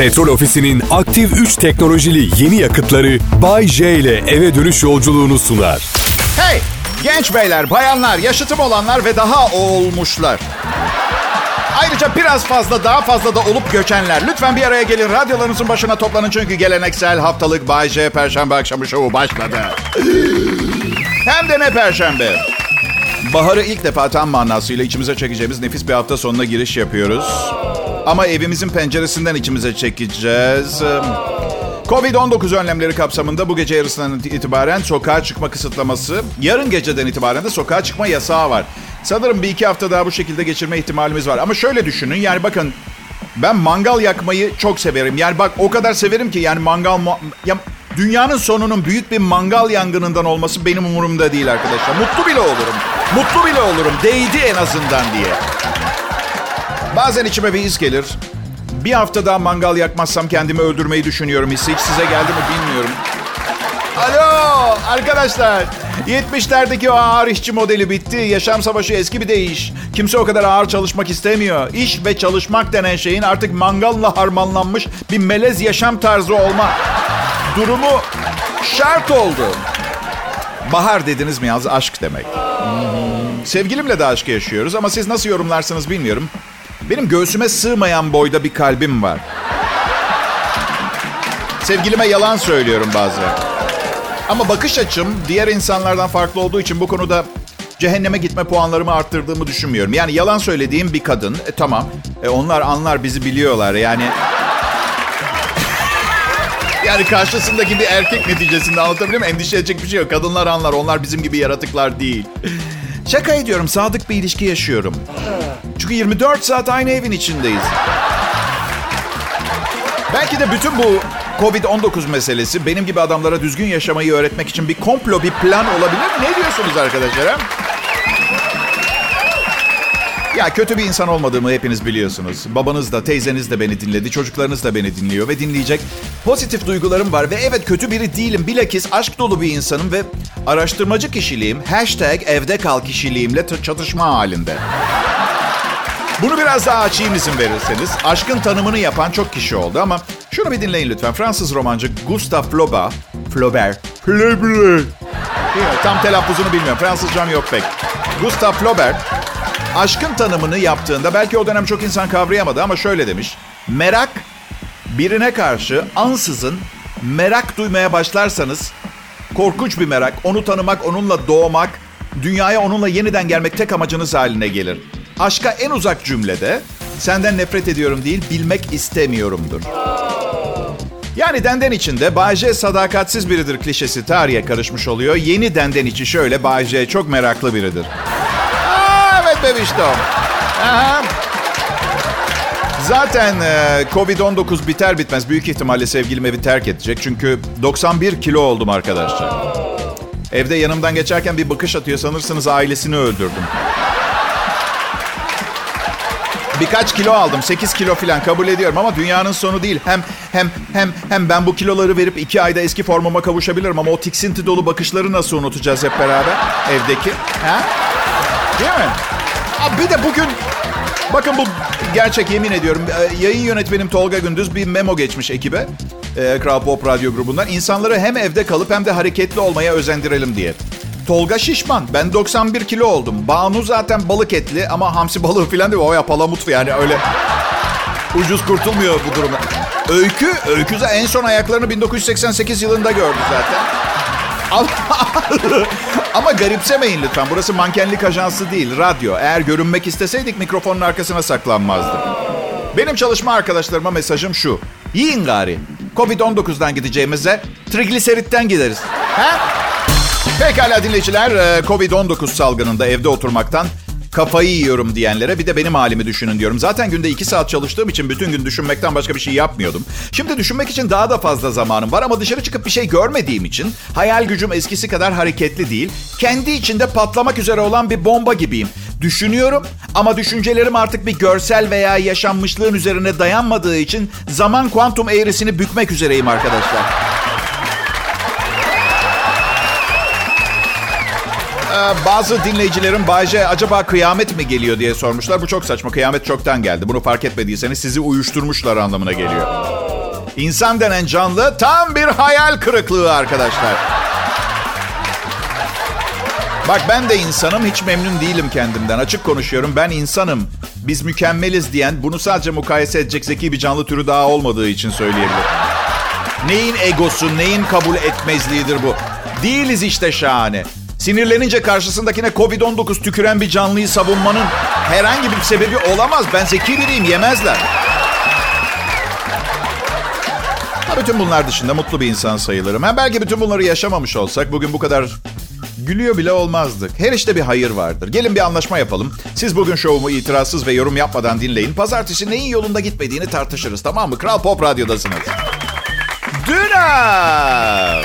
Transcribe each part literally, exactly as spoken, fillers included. Petrol Ofisi'nin aktif üç teknolojili yeni yakıtları Bay J ile eve dönüş yolculuğunu sunar. Hey! Genç beyler, bayanlar, yaşıtım olanlar ve daha olmuşlar. Ayrıca biraz fazla, daha fazla da olup göçenler. Lütfen bir araya gelin, radyolarınızın başına toplanın. Çünkü geleneksel haftalık Bay J Perşembe akşamı şovu başladı. Hem de ne Perşembe. Baharı ilk defa tam manasıyla içimize çekeceğimiz nefis bir hafta sonuna giriş yapıyoruz. Ama evimizin penceresinden içimize çekeceğiz. kovid on dokuz önlemleri kapsamında bu gece yarısından itibaren sokağa çıkma kısıtlaması, yarın geceden itibaren de sokağa çıkma yasağı var. Sanırım bir iki hafta daha bu şekilde geçirme ihtimalimiz var. Ama şöyle düşünün, yani bakın, ben mangal yakmayı çok severim. Yani bak, o kadar severim ki yani mangal... Ya, dünyanın sonunun büyük bir mangal yangınından olması benim umurumda değil arkadaşlar. Mutlu bile olurum. Mutlu bile olurum. Değdi en azından diye. Bazen içime bir his gelir. Bir hafta daha mangal yakmazsam kendimi öldürmeyi düşünüyorum hissi. Hiç size geldi mi bilmiyorum. Alo arkadaşlar. yetmişlerdeki o ağır işçi modeli bitti. Yaşam savaşı eski bir deyiş. Kimse o kadar ağır çalışmak istemiyor. İş ve çalışmak denen şeyin artık mangalla harmanlanmış bir melez yaşam tarzı olma durumu şart oldu. Bahar dediniz mi yalnız? Aşk demek. Sevgilimle de aşk yaşıyoruz ama siz nasıl yorumlarsınız bilmiyorum. Benim göğsüme sığmayan boyda bir kalbim var. Sevgilime yalan söylüyorum bazen. Ama bakış açım diğer insanlardan farklı olduğu için bu konuda cehenneme gitme puanlarımı arttırdığımı düşünmüyorum. Yani yalan söylediğim bir kadın. E, tamam. E, onlar anlar, bizi biliyorlar. Yani... Yani karşısındaki bir erkek neticesinde, anlatabiliyor muyum? Endişe edecek bir şey yok. Kadınlar anlar. Onlar bizim gibi yaratıklar değil. Şaka ediyorum. Sadık bir ilişki yaşıyorum. Çünkü yirmi dört saat aynı evin içindeyiz. Belki de bütün bu kovid on dokuz meselesi benim gibi adamlara düzgün yaşamayı öğretmek için bir komplo, bir plan olabilir. Ne diyorsunuz arkadaşlar? Ya kötü bir insan olmadığımı hepiniz biliyorsunuz. Babanız da, teyzeniz de beni dinledi. Çocuklarınız da beni dinliyor ve dinleyecek. Pozitif duygularım var ve evet, kötü biri değilim. Bilakis aşk dolu bir insanım ve araştırmacı kişiliğim hashtag evde kal kişiliğimle t- çatışma halinde. Bunu biraz daha açayım izin verirseniz. Aşkın tanımını yapan çok kişi oldu ama şunu bir dinleyin lütfen. Fransız romancı Gustave Flaubert. Flaubert. Flaubert. Tam telaffuzunu bilmiyorum. Fransızcam yok pek. Gustave Flaubert aşkın tanımını yaptığında, belki o dönem çok insan kavrayamadı ama şöyle demiş. Merak, birine karşı ansızın merak duymaya başlarsanız, korkunç bir merak, onu tanımak, onunla doğmak, dünyaya onunla yeniden gelmek tek amacınız haline gelir. Aşka en uzak cümlede, senden nefret ediyorum değil, bilmek istemiyorumdur. Yani denden içinde Bay J sadakatsiz biridir klişesi tarihe karışmış oluyor. Yeni denden içi şöyle, Bay J çok meraklı biridir. Bebiştom. Aha. Zaten e, kovid on dokuz biter bitmez büyük ihtimalle sevgilim evi terk edecek. Çünkü doksan bir kilo oldum arkadaşlar. Evde yanımdan geçerken bir bakış atıyor, sanırsınız ailesini öldürdüm. Birkaç kilo aldım. sekiz kilo falan, kabul ediyorum ama dünyanın sonu değil. Hem hem hem hem ben bu kiloları verip iki ayda eski formuma kavuşabilirim ama o tiksinti dolu bakışları nasıl unutacağız hep beraber evdeki? Ha? Değil mi? Bir de bugün, bakın bu gerçek, yemin ediyorum. Yayın yönetmenim Tolga Gündüz bir memo geçmiş ekibe. E, Kral Pop Radyo grubundan. İnsanları hem evde kalıp hem de hareketli olmaya özendirelim diye. Tolga şişman. Ben doksan bir kilo oldum. Banu zaten balık etli ama hamsi balığı falan değil mi? O ya palamut yani, öyle ucuz kurtulmuyor bu durumda. Öykü, Öykü de en son ayaklarını bin dokuz yüz seksen sekiz yılında gördü zaten. Ama garipsemeyin lütfen. Burası mankenlik ajansı değil, radyo. Eğer görünmek isteseydik mikrofonun arkasına saklanmazdık. Benim çalışma arkadaşlarıma mesajım şu. Yiyin gari. kovid on dokuzdan gideceğimize trigliseritten gideriz. He? Pekala dinleyiciler. kovid on dokuz salgınında evde oturmaktan kafayı yiyorum diyenlere bir de benim halimi düşünün diyorum. Zaten günde iki saat çalıştığım için bütün gün düşünmekten başka bir şey yapmıyordum. Şimdi düşünmek için daha da fazla zamanım var ama dışarı çıkıp bir şey görmediğim için hayal gücüm eskisi kadar hareketli değil. Kendi içinde patlamak üzere olan bir bomba gibiyim. Düşünüyorum ama düşüncelerim artık bir görsel veya yaşanmışlığın üzerine dayanmadığı için zaman kuantum eğrisini bükmek üzereyim arkadaşlar. bazı dinleyicilerin Bay J acaba kıyamet mi geliyor diye sormuşlar. Bu çok saçma. Kıyamet çoktan geldi. Bunu fark etmediyseniz sizi uyuşturmuşlar anlamına geliyor. İnsan denen canlı tam bir hayal kırıklığı arkadaşlar. Bak ben de insanım. Hiç memnun değilim kendimden. Açık konuşuyorum. Ben insanım. Biz mükemmeliz diyen bunu sadece mukayese edecek zeki bir canlı türü daha olmadığı için söyleyebilirim. Neyin egosu, neyin kabul etmezliğidir bu? Değiliz işte şahane. Sinirlenince karşısındakine kovid on dokuz tüküren bir canlıyı savunmanın herhangi bir sebebi olamaz. Ben zeki biriyim, yemezler. Ha, bütün bunlar dışında mutlu bir insan sayılırım. Ha, belki bütün bunları yaşamamış olsak bugün bu kadar gülüyor bile olmazdık. Her işte bir hayır vardır. Gelin bir anlaşma yapalım. Siz bugün şovumu itirazsız ve yorum yapmadan dinleyin. Pazartesi neyin yolunda gitmediğini tartışırız, tamam mı? Kral Pop Radyo'dasınız. Dünem!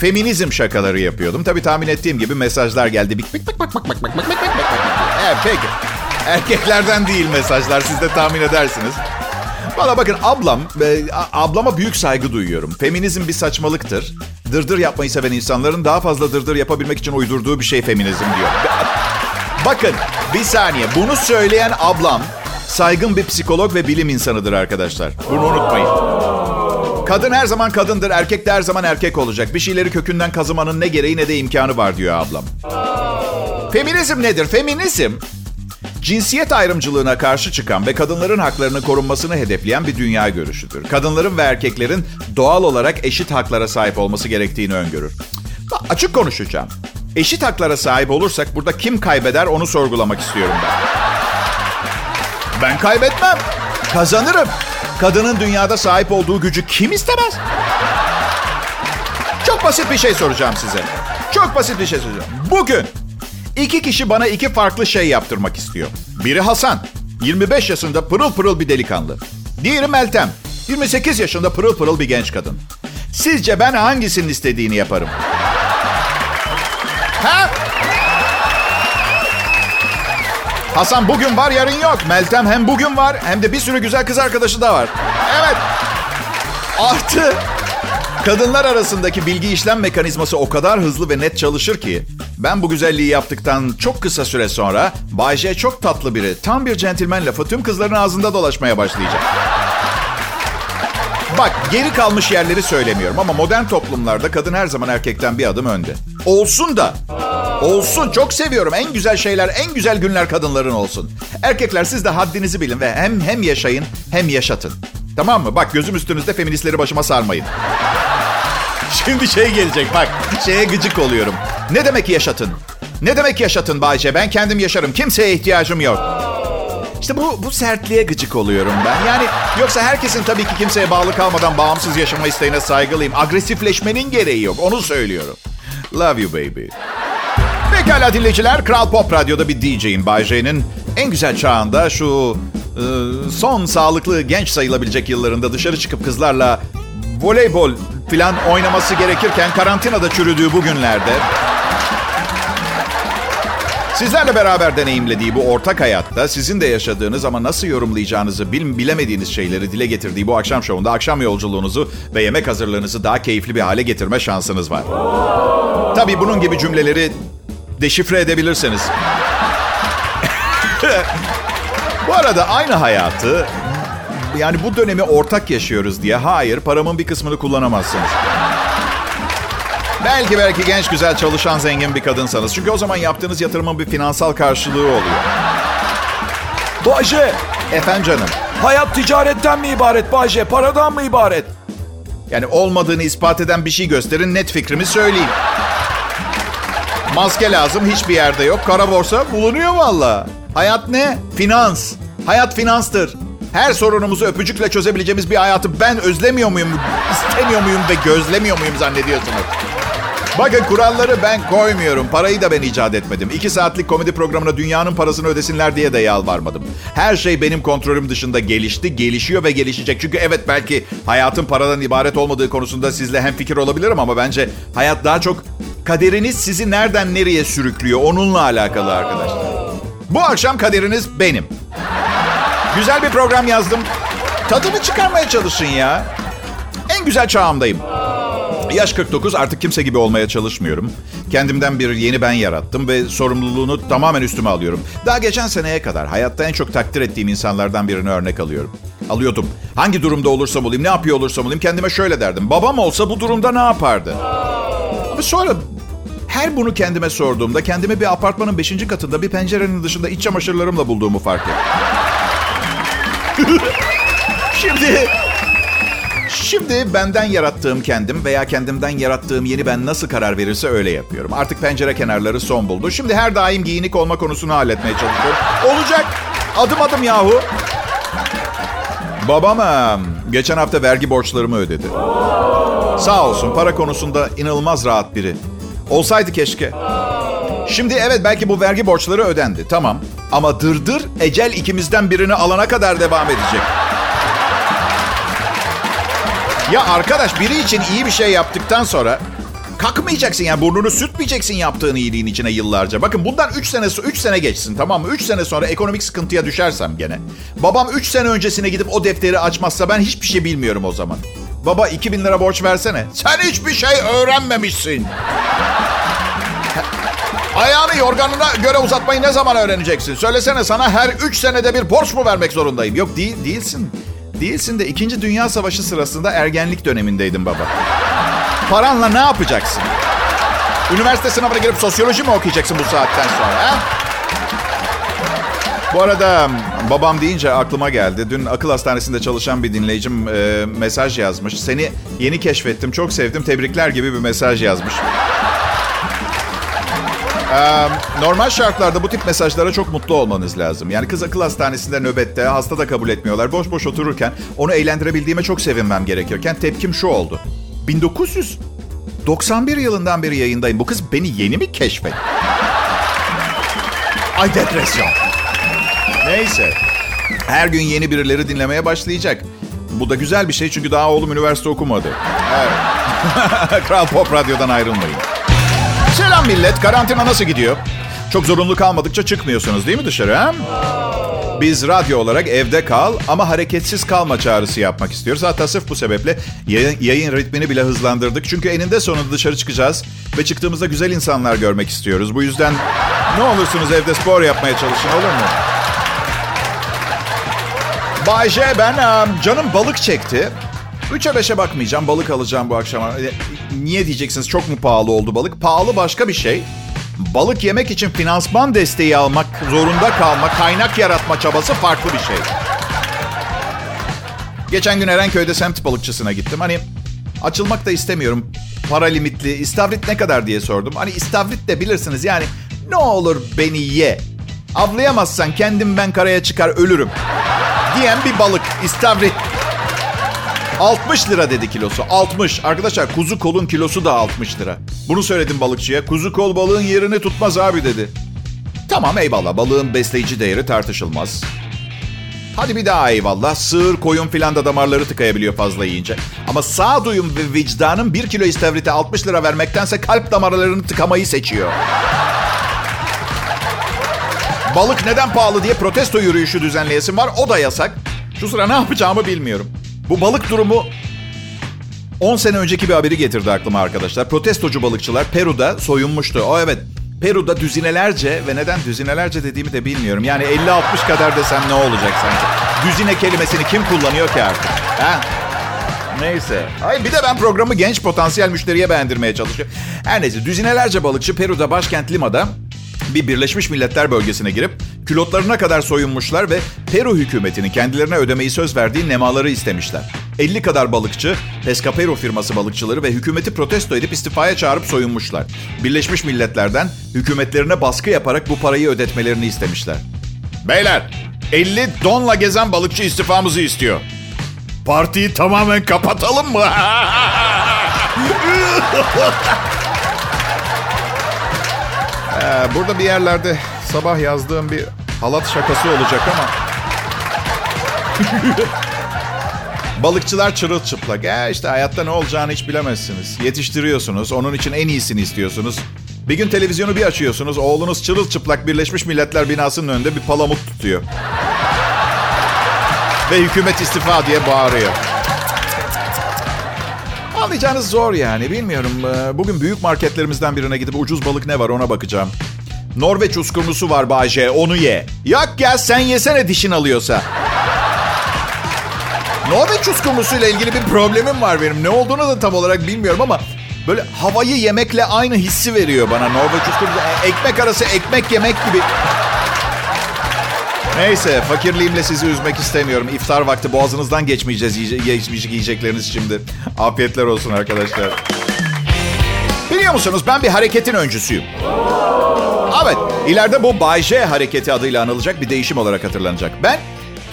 Feminizm şakaları yapıyordum. Tabii tahmin ettiğim gibi mesajlar geldi. Bik bik bak bak bak bak bak bak bak bak. Evet, peki. Erkeklerden değil mesajlar. Siz de tahmin edersiniz. Valla bakın ablam, ablama büyük saygı duyuyorum. Feminizm bir saçmalıktır. Dırdır yapmayı seven insanların daha fazla dırdır yapabilmek için uydurduğu bir şey feminizm diyor. Bakın bir saniye. Bunu söyleyen ablam saygın bir psikolog ve bilim insanıdır arkadaşlar. Bunu unutmayın. Kadın her zaman kadındır, erkek de her zaman erkek olacak. Bir şeyleri kökünden kazımanın ne gereği ne de imkanı var diyor ablam. Feminizm nedir? Feminizm, cinsiyet ayrımcılığına karşı çıkan ve kadınların haklarının korunmasını hedefleyen bir dünya görüşüdür. Kadınların ve erkeklerin doğal olarak eşit haklara sahip olması gerektiğini öngörür. Açık konuşacağım. Eşit haklara sahip olursak burada kim kaybeder onu sorgulamak istiyorum ben. Ben kaybetmem, kazanırım. Kadının dünyada sahip olduğu gücü kim istemez? Çok basit bir şey soracağım size. Çok basit bir şey soracağım. Bugün iki kişi bana iki farklı şey yaptırmak istiyor. Biri Hasan, yirmi beş yaşında pırıl pırıl bir delikanlı. Diğeri Meltem, yirmi sekiz yaşında pırıl pırıl bir genç kadın. Sizce ben hangisinin istediğini yaparım? Ha? Hasan bugün var, yarın yok. Meltem hem bugün var hem de bir sürü güzel kız arkadaşı da var. Evet. Artı kadınlar arasındaki bilgi işlem mekanizması o kadar hızlı ve net çalışır ki ben bu güzelliği yaptıktan çok kısa süre sonra Bay J çok tatlı biri, tam bir centilmen lafı tüm kızların ağzında dolaşmaya başlayacak. Bak geri kalmış yerleri söylemiyorum ama modern toplumlarda kadın her zaman erkekten bir adım önde. Olsun da. Olsun, çok seviyorum. En güzel şeyler, en güzel günler kadınların olsun. Erkekler siz de haddinizi bilin ve hem hem yaşayın hem yaşatın. Tamam mı? Bak gözüm üstünüzde, feministleri başıma sarmayın. Şimdi şey gelecek bak. Şeye gıcık oluyorum. Ne demek yaşatın? Ne demek yaşatın Bay J? Ben kendim yaşarım. Kimseye ihtiyacım yok. İşte bu, bu sertliğe gıcık oluyorum ben. Yani yoksa herkesin tabii ki kimseye bağlı kalmadan bağımsız yaşama isteğine saygılıyım. Agresifleşmenin gereği yok. Onu söylüyorum. Love you baby. Pekala dinleyiciler, Kral Pop Radyo'da bir D J'in, Bay J'nin en güzel çağında şu e, son sağlıklı genç sayılabilecek yıllarında dışarı çıkıp kızlarla voleybol filan oynaması gerekirken karantinada çürüdüğü bu günlerde sizlerle beraber deneyimlediği bu ortak hayatta sizin de yaşadığınız ama nasıl yorumlayacağınızı bilemediğiniz şeyleri dile getirdiği bu akşam şovunda akşam yolculuğunuzu ve yemek hazırlığınızı daha keyifli bir hale getirme şansınız var. Tabii bunun gibi cümleleri deşifre edebilirseniz. Bu arada aynı hayatı, yani bu dönemi ortak yaşıyoruz diye hayır, paramın bir kısmını kullanamazsınız. belki belki genç, güzel, çalışan, zengin bir kadınsanız. Çünkü o zaman yaptığınız yatırımın bir finansal karşılığı oluyor. Bay J. Efendim canım. Hayat ticaretten mi ibaret Bay J? Paradan mı ibaret? Yani olmadığını ispat eden bir şey gösterin, net fikrimi söyleyeyim. Maske lazım, hiçbir yerde yok. Kara borsa bulunuyor valla. Hayat ne? Finans. Hayat finanstır. Her sorunumuzu öpücükle çözebileceğimiz bir hayatı ben özlemiyor muyum, istemiyor muyum ve gözlemiyor muyum zannediyorsunuz? Bakın kuralları ben koymuyorum. Parayı da ben icat etmedim. İki saatlik komedi programına dünyanın parasını ödesinler diye de yalvarmadım. Her şey benim kontrolüm dışında gelişti, gelişiyor ve gelişecek. Çünkü evet belki hayatın paradan ibaret olmadığı konusunda sizle hemfikir olabilirim ama bence hayat daha çok kaderiniz sizi nereden nereye sürüklüyor onunla alakalı arkadaşlar. Bu akşam kaderiniz benim. Güzel bir program yazdım. Tadını çıkarmaya çalışın ya. En güzel çağımdayım. Yaş kırk dokuz, artık kimse gibi olmaya çalışmıyorum. Kendimden bir yeni ben yarattım ve sorumluluğunu tamamen üstüme alıyorum. Daha geçen seneye kadar hayatta en çok takdir ettiğim insanlardan birini örnek alıyorum. Alıyordum. Hangi durumda olursam olayım, ne yapıyor olursam olayım kendime şöyle derdim. Babam olsa bu durumda ne yapardı? Ama sonra her bunu kendime sorduğumda kendimi bir apartmanın beşinci katında bir pencerenin dışında iç çamaşırlarımla bulduğumu fark ettim. Şimdi... Şimdi benden yarattığım kendim veya kendimden yarattığım yeni ben nasıl karar verirse öyle yapıyorum. Artık pencere kenarları son buldu. Şimdi her daim giyinik olma konusunu halletmeye çalışıyorum. Olacak. Adım adım yahu. Babam geçen hafta vergi borçlarımı ödedi. Sağ olsun, para konusunda inanılmaz rahat biri. Olsaydı keşke. Şimdi evet, belki bu vergi borçları ödendi. Tamam. Ama dırdır ecel ikimizden birini alana kadar devam edecek. Ya arkadaş, biri için iyi bir şey yaptıktan sonra kakmayacaksın, yani burnunu sürtmeyeceksin yaptığın iyiliğin içine yıllarca. Bakın bundan üç sene üç sene geçsin, tamam mı? üç sene sonra ekonomik sıkıntıya düşersem gene. Babam üç sene öncesine gidip o defteri açmazsa ben hiçbir şey bilmiyorum o zaman. Baba iki bin lira borç versene. Sen hiçbir şey öğrenmemişsin. Ayağını yorganına göre uzatmayı ne zaman öğreneceksin? Söylesene, sana her üç senede bir borç mu vermek zorundayım? Yok değil, değilsin. Değilsin de İkinci Dünya Savaşı sırasında ergenlik dönemindeydin baba. Paranla ne yapacaksın? Üniversite sınavına girip sosyoloji mi okuyacaksın bu saatten sonra? He? Bu arada babam deyince aklıma geldi. Dün akıl hastanesinde çalışan bir dinleyicim e, mesaj yazmış. Seni yeni keşfettim, çok sevdim, tebrikler gibi bir mesaj yazmış. Ee, normal şartlarda bu tip mesajlara çok mutlu olmanız lazım. Yani kız akıl hastanesinde nöbette, hasta da kabul etmiyorlar. Boş boş otururken onu eğlendirebildiğime çok sevinmem gerekiyorken tepkim şu oldu. bin dokuz yüz doksan bir yılından beri yayındayım. Bu kız beni yeni mi keşfetti? Ay depresyon. Neyse. Her gün yeni birileri dinlemeye başlayacak. Bu da güzel bir şey çünkü daha oğlum üniversite okumadı. Evet. Kral Pop Radyo'dan ayrılmayın. Selam millet, karantina nasıl gidiyor? Çok zorunlu kalmadıkça çıkmıyorsunuz değil mi dışarı? He? Biz radyo olarak evde kal ama hareketsiz kalma çağrısı yapmak istiyoruz. Hatta sırf bu sebeple yayın, yayın ritmini bile hızlandırdık. Çünkü eninde sonunda dışarı çıkacağız ve çıktığımızda güzel insanlar görmek istiyoruz. Bu yüzden ne olursunuz evde spor yapmaya çalışın, olur mu? Bay J, ben canım balık çekti. Üçe beşe bakmayacağım, balık alacağım bu akşam. Niye diyeceksiniz, çok mu pahalı oldu balık? Pahalı başka bir şey. Balık yemek için finansman desteği almak, zorunda kalma, kaynak yaratma çabası farklı bir şey. Geçen gün Erenköy'de semt balıkçısına gittim. Hani açılmak da istemiyorum. Para limitli, istavrit ne kadar diye sordum. Hani istavrit de bilirsiniz yani, ne olur beni ye. Avlayamazsan kendim ben karaya çıkar ölürüm diyen bir balık, istavrit. altmış lira dedi kilosu. altmış. Arkadaşlar kuzu kolun kilosu da altmış lira. Bunu söyledim balıkçıya. Kuzu kol balığın yerini tutmaz abi dedi. Tamam eyvallah, balığın besleyici değeri tartışılmaz. Hadi bir daha eyvallah. Sığır, koyun filan da damarları tıkayabiliyor fazla yiyince. Ama sağduyum ve vicdanım bir kilo istavrite altmış lira vermektense kalp damarlarını tıkamayı seçiyor. Balık neden pahalı diye protesto yürüyüşü düzenleyesim var. O da yasak. Şu sıra ne yapacağımı bilmiyorum. Bu balık durumu on sene önceki bir haberi getirdi aklıma arkadaşlar. Protestocu balıkçılar Peru'da soyunmuştu. O evet, Peru'da düzinelerce ve neden düzinelerce dediğimi de bilmiyorum. Yani elli altmış kadar desem ne olacak sanki? Düzine kelimesini kim kullanıyor ki artık? Ha? Neyse. Ay bir de ben programı genç potansiyel müşteriye beğendirmeye çalışıyorum. Her neyse, düzinelerce balıkçı Peru'da başkent Lima'da bir Birleşmiş Milletler bölgesine girip külotlarına kadar soyunmuşlar ve Peru hükümetinin kendilerine ödemeyi söz verdiği nemaları istemişler. elli kadar balıkçı, Pesca Peru firması balıkçıları ve hükümeti protesto edip istifaya çağırıp soyunmuşlar. Birleşmiş Milletler'den hükümetlerine baskı yaparak bu parayı ödetmelerini istemişler. Beyler, elli donla gezen balıkçı istifamızı istiyor. Partiyi tamamen kapatalım mı? Burada bir yerlerde sabah yazdığım bir halat şakası olacak ama. Balıkçılar çırılçıplak. E işte hayatta ne olacağını hiç bilemezsiniz. Yetiştiriyorsunuz. Onun için en iyisini istiyorsunuz. Bir gün televizyonu bir açıyorsunuz. Oğlunuz çırılçıplak Birleşmiş Milletler binasının önünde bir palamut tutuyor. Ve hükümet istifa diye bağırıyor. Anlayacağınız zor yani, bilmiyorum. Bugün büyük marketlerimizden birine gidip ucuz balık ne var ona bakacağım. Norveç uskumrusu var Bay J, onu ye. Yak ya, sen yesene dişin alıyorsa. Norveç uskumrusuyla ilgili bir problemim var benim. Ne olduğunu da tam olarak bilmiyorum ama böyle havayı yemekle aynı hissi veriyor bana. Norveç uskumrusu, ekmek arası ekmek yemek gibi. Neyse, fakirliğimle sizi üzmek istemiyorum. İftar vakti, boğazınızdan geçmeyeceğiz yiyecek, yiyecekleriniz şimdi. Afiyetler olsun arkadaşlar. Biliyor musunuz, ben bir hareketin öncüsüyüm. Evet, ileride bu Bay J hareketi adıyla anılacak bir değişim olarak hatırlanacak. Ben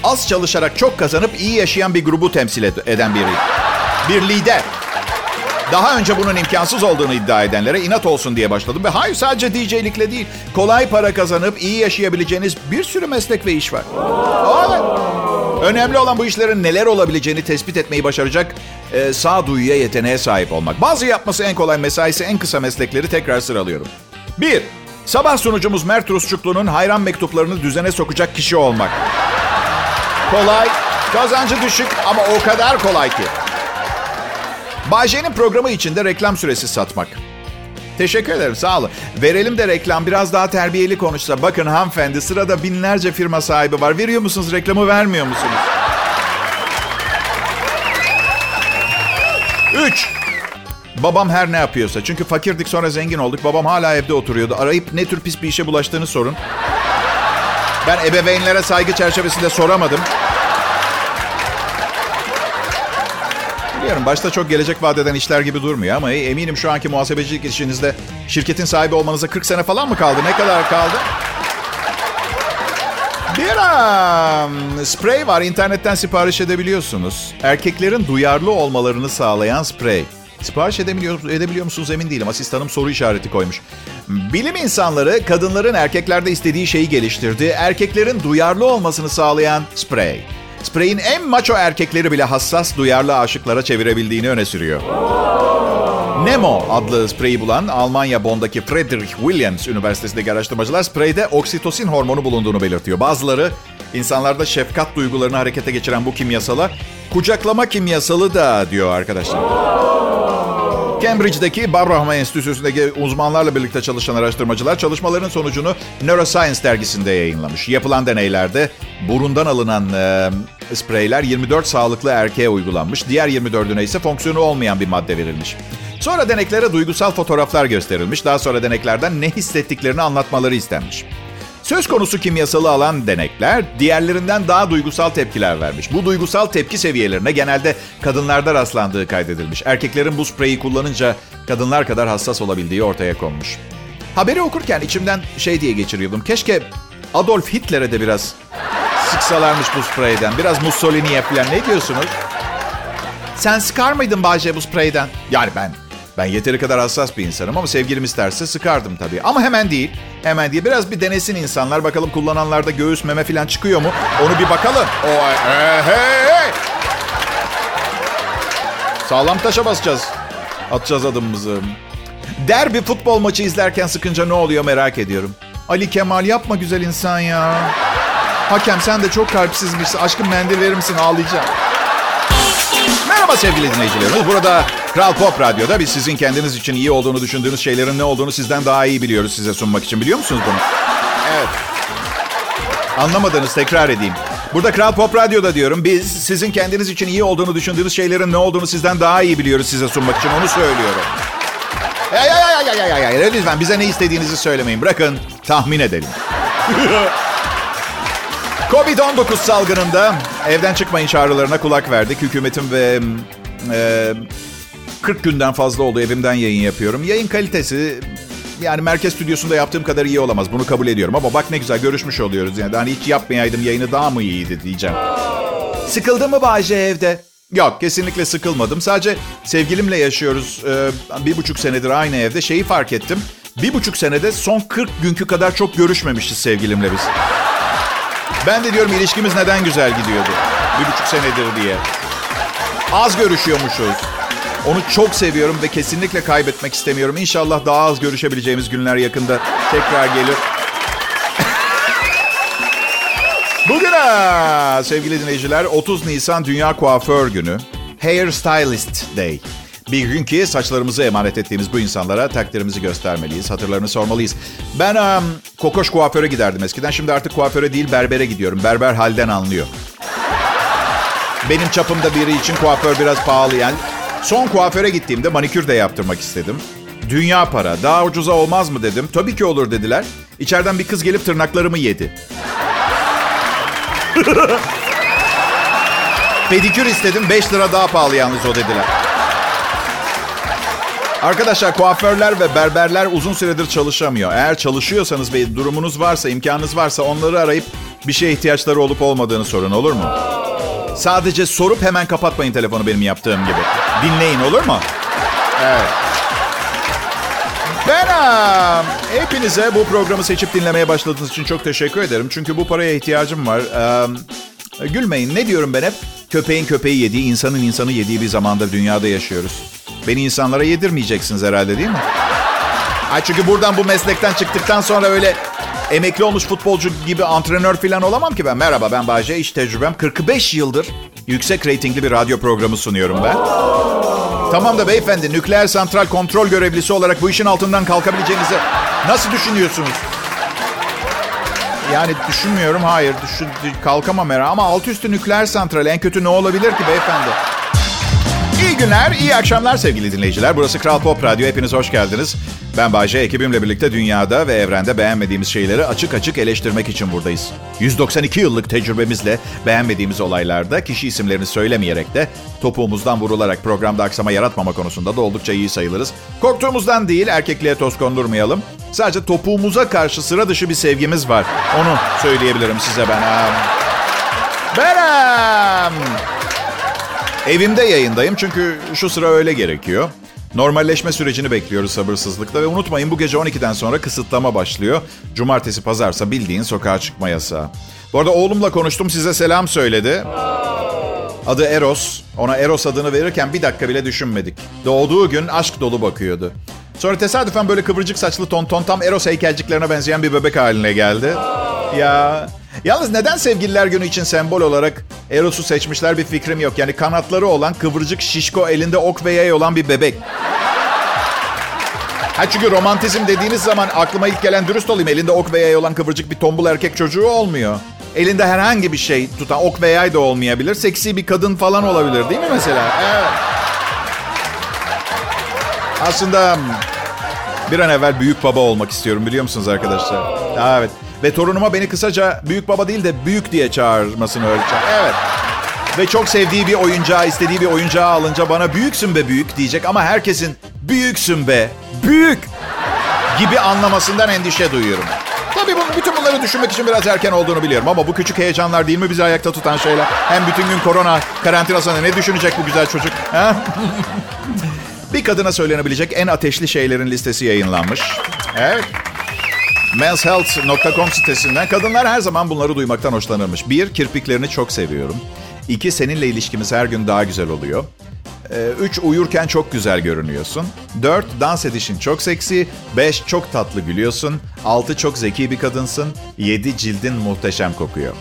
az çalışarak çok kazanıp iyi yaşayan bir grubu temsil eden biriyim. Bir lider. Daha önce bunun imkansız olduğunu iddia edenlere inat olsun diye başladım. Ve hayır, sadece D J'likle değil, kolay para kazanıp iyi yaşayabileceğiniz bir sürü meslek ve iş var. Evet. Önemli olan bu işlerin neler olabileceğini tespit etmeyi başaracak e, sağduyuya, yeteneğe sahip olmak. Bazı yapması en kolay, mesaisi en kısa meslekleri tekrar sıralıyorum. Bir, sabah sunucumuz Mert Rusçuklu'nun hayran mektuplarını düzene sokacak kişi olmak. Kolay, kazancı düşük ama o kadar kolay ki. Bay J'nin programı içinde reklam süresi satmak. Teşekkür ederim, sağ olun. Verelim de reklam biraz daha terbiyeli konuşsa. Bakın hanımefendi, sırada binlerce firma sahibi var. Veriyor musunuz reklamı, vermiyor musunuz? Üç. Babam her ne yapıyorsa. Çünkü fakirdik, sonra zengin olduk. Babam hala evde oturuyordu. Arayıp ne tür pis bir işe bulaştığını sorun. Ben ebeveynlere saygı çerçevesinde soramadım. Biliyorum, başta çok gelecek vaat eden işler gibi durmuyor ama eminim şu anki muhasebecilik işinizde şirketin sahibi olmanıza kırk sene falan mı kaldı? Ne kadar kaldı? Bir um, sprey var. İnternetten sipariş edebiliyorsunuz. Erkeklerin duyarlı olmalarını sağlayan sprey. Sipariş edebiliyor, edebiliyor musunuz emin değilim. Asistanım soru işareti koymuş. Bilim insanları kadınların erkeklerde istediği şeyi geliştirdi. Erkeklerin duyarlı olmasını sağlayan sprey. Sprey'in en maço erkekleri bile hassas, duyarlı aşıklara çevirebildiğini öne sürüyor. Nemo adlı spreyi bulan Almanya Bonn'daki Friedrich Williams Üniversitesi'ndeki araştırmacılar spreyde oksitosin hormonu bulunduğunu belirtiyor. Bazıları insanlarda şefkat duygularını harekete geçiren bu kimyasala kucaklama kimyasalı da diyor arkadaşlar. Cambridge'deki Barham Enstitüsü'ndeki uzmanlarla birlikte çalışan araştırmacılar çalışmaların sonucunu Neuroscience dergisinde yayınlamış. Yapılan deneylerde burundan alınan e, spreyler yirmi dört sağlıklı erkeğe uygulanmış. Diğer yirmi dördüne ise fonksiyonu olmayan bir madde verilmiş. Sonra deneklere duygusal fotoğraflar gösterilmiş. Daha sonra deneklerden ne hissettiklerini anlatmaları istenmiş. Söz konusu kimyasalı alan denekler diğerlerinden daha duygusal tepkiler vermiş. Bu duygusal tepki seviyelerine genelde kadınlarda rastlandığı kaydedilmiş. Erkeklerin bu spreyi kullanınca kadınlar kadar hassas olabildiği ortaya konmuş. Haberi okurken içimden şey diye geçiriyordum. Keşke Adolf Hitler'e de biraz sıksalarmış bu spreyden. Biraz Mussolini'ye falan, ne diyorsunuz? Sen sıkar mıydın Bay J bu spreyden? Yani ben. Ben yeteri kadar hassas bir insanım ama sevgilim isterse sıkardım tabii. Ama hemen değil. Hemen değil. Biraz bir denesin insanlar. Bakalım kullananlarda göğüs, meme falan çıkıyor mu? Onu bir bakalım. Oh, hey, hey, hey. Sağlam taşa basacağız. Atacağız adımımızı. Derbi futbol maçı izlerken sıkınca ne oluyor merak ediyorum. Ali Kemal yapma güzel insan ya. Hakem sen de çok kalpsiz birsin. Aşkım mendil verir misin? Ağlayacağım. Merhaba sevgili dinleyicilerimiz. Burada Kral Pop Radyo'da biz sizin kendiniz için iyi olduğunu düşündüğünüz şeylerin ne olduğunu sizden daha iyi biliyoruz, size sunmak için. Biliyor musunuz bunu? Evet. Anlamadınız, tekrar edeyim. Burada Kral Pop Radyo'da diyorum, biz sizin kendiniz için iyi olduğunu düşündüğünüz şeylerin ne olduğunu sizden daha iyi biliyoruz, size sunmak için. Onu söylüyorum. Ay ay ay ay ay ay. Lütfen bize ne istediğinizi söylemeyin. Bırakın tahmin edelim. kovid on dokuz salgınında evden çıkmayın çağrılarına kulak verdik. Hükümetin ve e, kırk günden fazla oldu evimden yayın yapıyorum. Yayın kalitesi yani merkez stüdyosunda yaptığım kadar iyi olamaz. Bunu kabul ediyorum ama bak ne güzel görüşmüş oluyoruz. Yani hani hiç yapmayaydım yayını daha mı iyiydi diyeceğim. Sıkıldın mı Bay J evde? Yok, kesinlikle sıkılmadım. Sadece sevgilimle yaşıyoruz. Ee, bir buçuk senedir aynı evde. Şeyi fark ettim. Bir buçuk senede son kırk günkü kadar çok görüşmemişiz sevgilimle biz. Ben de diyorum ilişkimiz neden güzel gidiyordu bir buçuk senedir diye. Az görüşüyormuşuz. Onu çok seviyorum ve kesinlikle kaybetmek istemiyorum. İnşallah daha az görüşebileceğimiz günler yakında tekrar gelir. Bugün sevgili dinleyiciler otuz Nisan Dünya Kuaför Günü. Hair Stylist Day. Bir gün ki saçlarımızı emanet ettiğimiz bu insanlara takdirimizi göstermeliyiz, hatırlarını sormalıyız. Ben um, kokoş kuaföre giderdim eskiden. Şimdi artık kuaföre değil berbere gidiyorum. Berber halden anlıyor. Benim çapımda biri için kuaför biraz pahalı yani. Son kuaföre gittiğimde manikür de yaptırmak istedim. Dünya para. Daha ucuza olmaz mı dedim. Tabii ki olur dediler. İçeriden bir kız gelip tırnaklarımı yedi. Pedikür istedim. beş lira daha pahalı yalnız o dediler. Arkadaşlar kuaförler ve berberler uzun süredir çalışamıyor. Eğer çalışıyorsanız ve durumunuz varsa, imkanınız varsa onları arayıp bir şeye ihtiyaçları olup olmadığını sorun, olur mu? Sadece sorup hemen kapatmayın telefonu benim yaptığım gibi. Dinleyin, olur mu? Evet. Ben hepinize bu programı seçip dinlemeye başladığınız için çok teşekkür ederim. Çünkü bu paraya ihtiyacım var. Ee, gülmeyin. Ne diyorum ben hep? Köpeğin köpeği yediği, insanın insanı yediği bir zamanda dünyada yaşıyoruz. Beni insanlara yedirmeyeceksiniz herhalde, değil mi? Ay çünkü buradan, bu meslekten çıktıktan sonra öyle emekli olmuş futbolcu gibi antrenör falan olamam ki ben. Merhaba, ben Bay J, iş tecrübem kırk beş yıldır yüksek reytingli bir radyo programı sunuyorum ben. Tamam da beyefendi, nükleer santral kontrol görevlisi olarak bu işin altından kalkabileceğinizi nasıl düşünüyorsunuz? Yani düşünmüyorum, hayır. Düşün, kalkamam herhalde. Ama alt üstü nükleer santral, en kötü ne olabilir ki beyefendi? İyi günler, iyi akşamlar sevgili dinleyiciler. Burası Kral Pop Radyo, hepiniz hoş geldiniz. Ben Bay J, ekibimle birlikte dünyada ve evrende beğenmediğimiz şeyleri açık açık eleştirmek için buradayız. yüz doksan iki yıllık tecrübemizle beğenmediğimiz olaylarda kişi isimlerini söylemeyerek de topuğumuzdan vurularak programda aksama yaratmama konusunda da oldukça iyi sayılırız. Korktuğumuzdan değil, erkekliğe toz kondurmayalım. Sadece topuğumuza karşı sıra dışı bir sevgimiz var. Onu söyleyebilirim size ben. Benim! Evimde yayındayım çünkü şu sıra öyle gerekiyor. Normalleşme sürecini bekliyoruz sabırsızlıkla ve unutmayın bu gece on ikiden sonra kısıtlama başlıyor. Cumartesi pazarsa bildiğin sokağa çıkma yasağı. Bu arada oğlumla konuştum, size selam söyledi. Adı Eros. Ona Eros adını verirken bir dakika bile düşünmedik. Doğduğu gün aşk dolu bakıyordu. Sonra tesadüfen böyle kıvırcık saçlı tonton, tam Eros heykelciklerine benzeyen bir bebek haline geldi. Ya... Yalnız neden Sevgililer Günü için sembol olarak Eros'u seçmişler, bir fikrim yok. Yani kanatları olan, kıvırcık, şişko, elinde ok ve yay olan bir bebek. Ha çünkü romantizm dediğiniz zaman aklıma ilk gelen, dürüst olayım, elinde ok ve yay olan kıvırcık bir tombul erkek çocuğu olmuyor. Elinde herhangi bir şey tutan, ok ve yay da olmayabilir. Seksi bir kadın falan olabilir, değil mi mesela? Evet. Aslında bir an evvel büyük baba olmak istiyorum, biliyor musunuz arkadaşlar? Evet. Ve torunuma beni kısaca büyük baba değil de büyük diye çağırmasını öğreteceğim. Evet. Ve çok sevdiği bir oyuncağı, istediği bir oyuncağı alınca bana büyüksün be büyük diyecek. Ama herkesin büyüksün be büyük gibi anlamasından endişe duyuyorum. Tabii bu, bütün bunları düşünmek için biraz erken olduğunu biliyorum. Ama bu küçük heyecanlar değil mi bizi ayakta tutan şeyler? Hem bütün gün korona, karantina sana ne düşünecek bu güzel çocuk? Bir kadına söylenebilecek en ateşli şeylerin listesi yayınlanmış. Evet. mens health nokta com sitesinden. Kadınlar her zaman bunları duymaktan hoşlanırmış. Bir, kirpiklerini çok seviyorum. İki, seninle ilişkimiz her gün daha güzel oluyor. Ee, üç, uyurken çok güzel görünüyorsun. Dört, dans edişin çok seksi. Beş, çok tatlı gülüyorsun. Altı, çok zeki bir kadınsın. Yedi, cildin muhteşem kokuyor.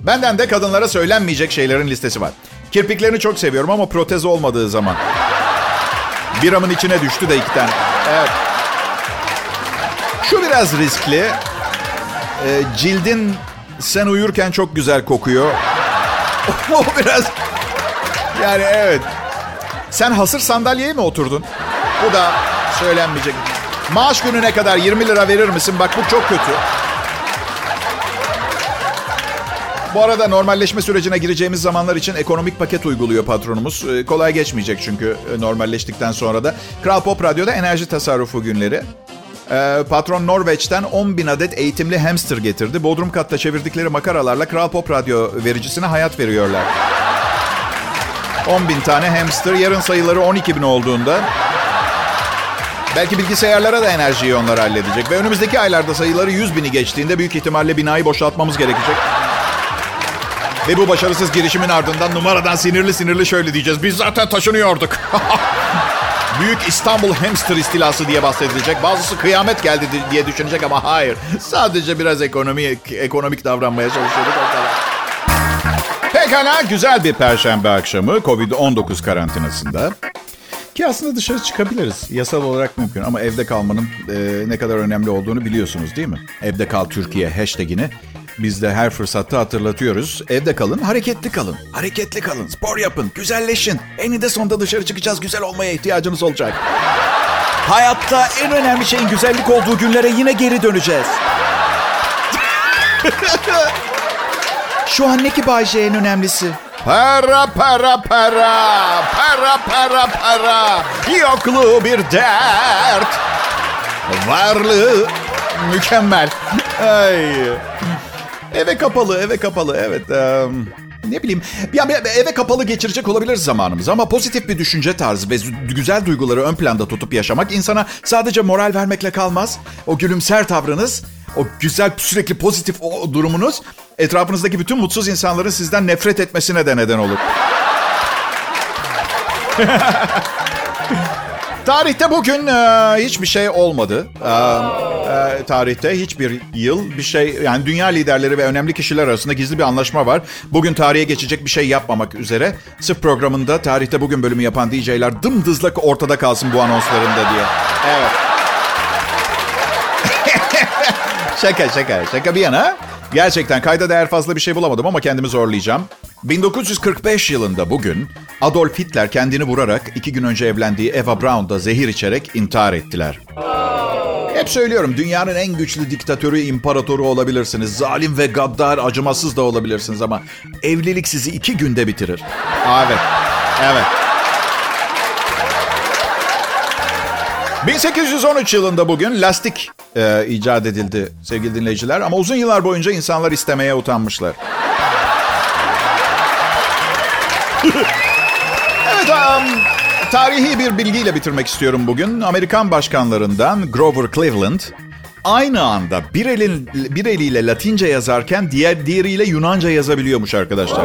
Benden de kadınlara söylenmeyecek şeylerin listesi var. Kirpiklerini çok seviyorum ama protez olmadığı zaman. Biramın içine düştü de iki tane. Evet. Şu biraz riskli. E, cildin sen uyurken çok güzel kokuyor. O biraz... Yani evet. Sen hasır sandalyeye mi oturdun? Bu da söylenmeyecek. Maaş gününe kadar yirmi lira verir misin? Bak bu çok kötü. Bu arada normalleşme sürecine gireceğimiz zamanlar için ekonomik paket uyguluyor patronumuz. E, kolay geçmeyecek çünkü normalleştikten sonra da. Kral Pop Radyo'da enerji tasarrufu günleri. Ee, patron Norveç'ten on bin adet eğitimli hamster getirdi. Bodrum katta çevirdikleri makaralarla Kral Pop Radyo vericisine hayat veriyorlar. on bin tane hamster. Yarın sayıları on iki bin olduğunda belki bilgisayarlara da enerjiyi onlar halledecek. Ve önümüzdeki aylarda sayıları yüz bini geçtiğinde büyük ihtimalle binayı boşaltmamız gerekecek. Ve bu başarısız girişimin ardından numaradan sinirli sinirli şöyle diyeceğiz. Biz zaten taşınıyorduk. Büyük İstanbul hamster istilası diye bahsedilecek. Bazısı kıyamet geldi diye düşünecek ama hayır. Sadece biraz ekonomi, ekonomik davranmaya çalışıyorduk. Pekala, güzel bir perşembe akşamı. kovid on dokuz karantinasında. Ki aslında dışarı çıkabiliriz. Yasal olarak mümkün ama evde kalmanın e, ne kadar önemli olduğunu biliyorsunuz değil mi? Evde kal Türkiye hashtagini biz de her fırsatta hatırlatıyoruz. Evde kalın, hareketli kalın. Hareketli kalın, spor yapın, güzelleşin. Eninde sonunda dışarı çıkacağız, güzel olmaya ihtiyacımız olacak. Hayatta en önemli şeyin güzellik olduğu günlere yine geri döneceğiz. Şu an ne ki Bay J en önemlisi? Para, para, para. Para, para, para. Yokluğu bir dert. Varlığı mükemmel. Ay. Eve kapalı, eve kapalı. Evet, um, ne bileyim. Ya eve kapalı geçirecek olabiliriz zamanımızı. Ama pozitif bir düşünce tarzı ve güzel duyguları ön planda tutup yaşamak insana sadece moral vermekle kalmaz. O gülümser tavrınız, o güzel sürekli pozitif o durumunuz etrafınızdaki bütün mutsuz insanların sizden nefret etmesine de neden olur. Tarihte bugün e, hiçbir şey olmadı. E, e, tarihte hiçbir yıl bir şey, yani dünya liderleri ve önemli kişiler arasında gizli bir anlaşma var. Bugün tarihe geçecek bir şey yapmamak üzere. Sırf programında tarihte bugün bölümü yapan D J'ler dımdızlak ortada kalsın bu anonslarında diye. Evet. Şaka şaka şaka bir yana. Gerçekten kayda değer fazla bir şey bulamadım ama kendimi zorlayacağım. bin dokuz yüz kırk beş yılında bugün Adolf Hitler kendini vurarak iki gün önce evlendiği Eva Braun'da zehir içerek intihar ettiler. Hep söylüyorum, dünyanın en güçlü diktatörü, imparatoru olabilirsiniz. Zalim ve gaddar, acımasız da olabilirsiniz ama evlilik sizi iki günde bitirir. Evet, evet. bin sekiz yüz on üç yılında bugün lastik e, icat edildi sevgili dinleyiciler. Ama uzun yıllar boyunca insanlar istemeye utanmışlar. Evet, um, tarihi bir bilgiyle bitirmek istiyorum bugün. Amerikan başkanlarından Grover Cleveland aynı anda bir, elin, bir eliyle Latince yazarken diğer diğeriyle Yunanca yazabiliyormuş arkadaşlar.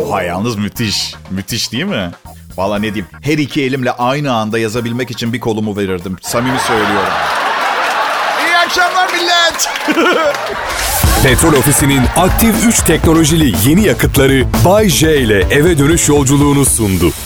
Oha, yalnız müthiş. Müthiş değil mi? Valla ne diyeyim, her iki elimle aynı anda yazabilmek için bir kolumu verirdim. Samimi söylüyorum. İyi akşamlar millet. Petrol Ofisi'nin aktif üç teknolojili yeni yakıtları Bay J ile eve dönüş yolculuğunu sundu.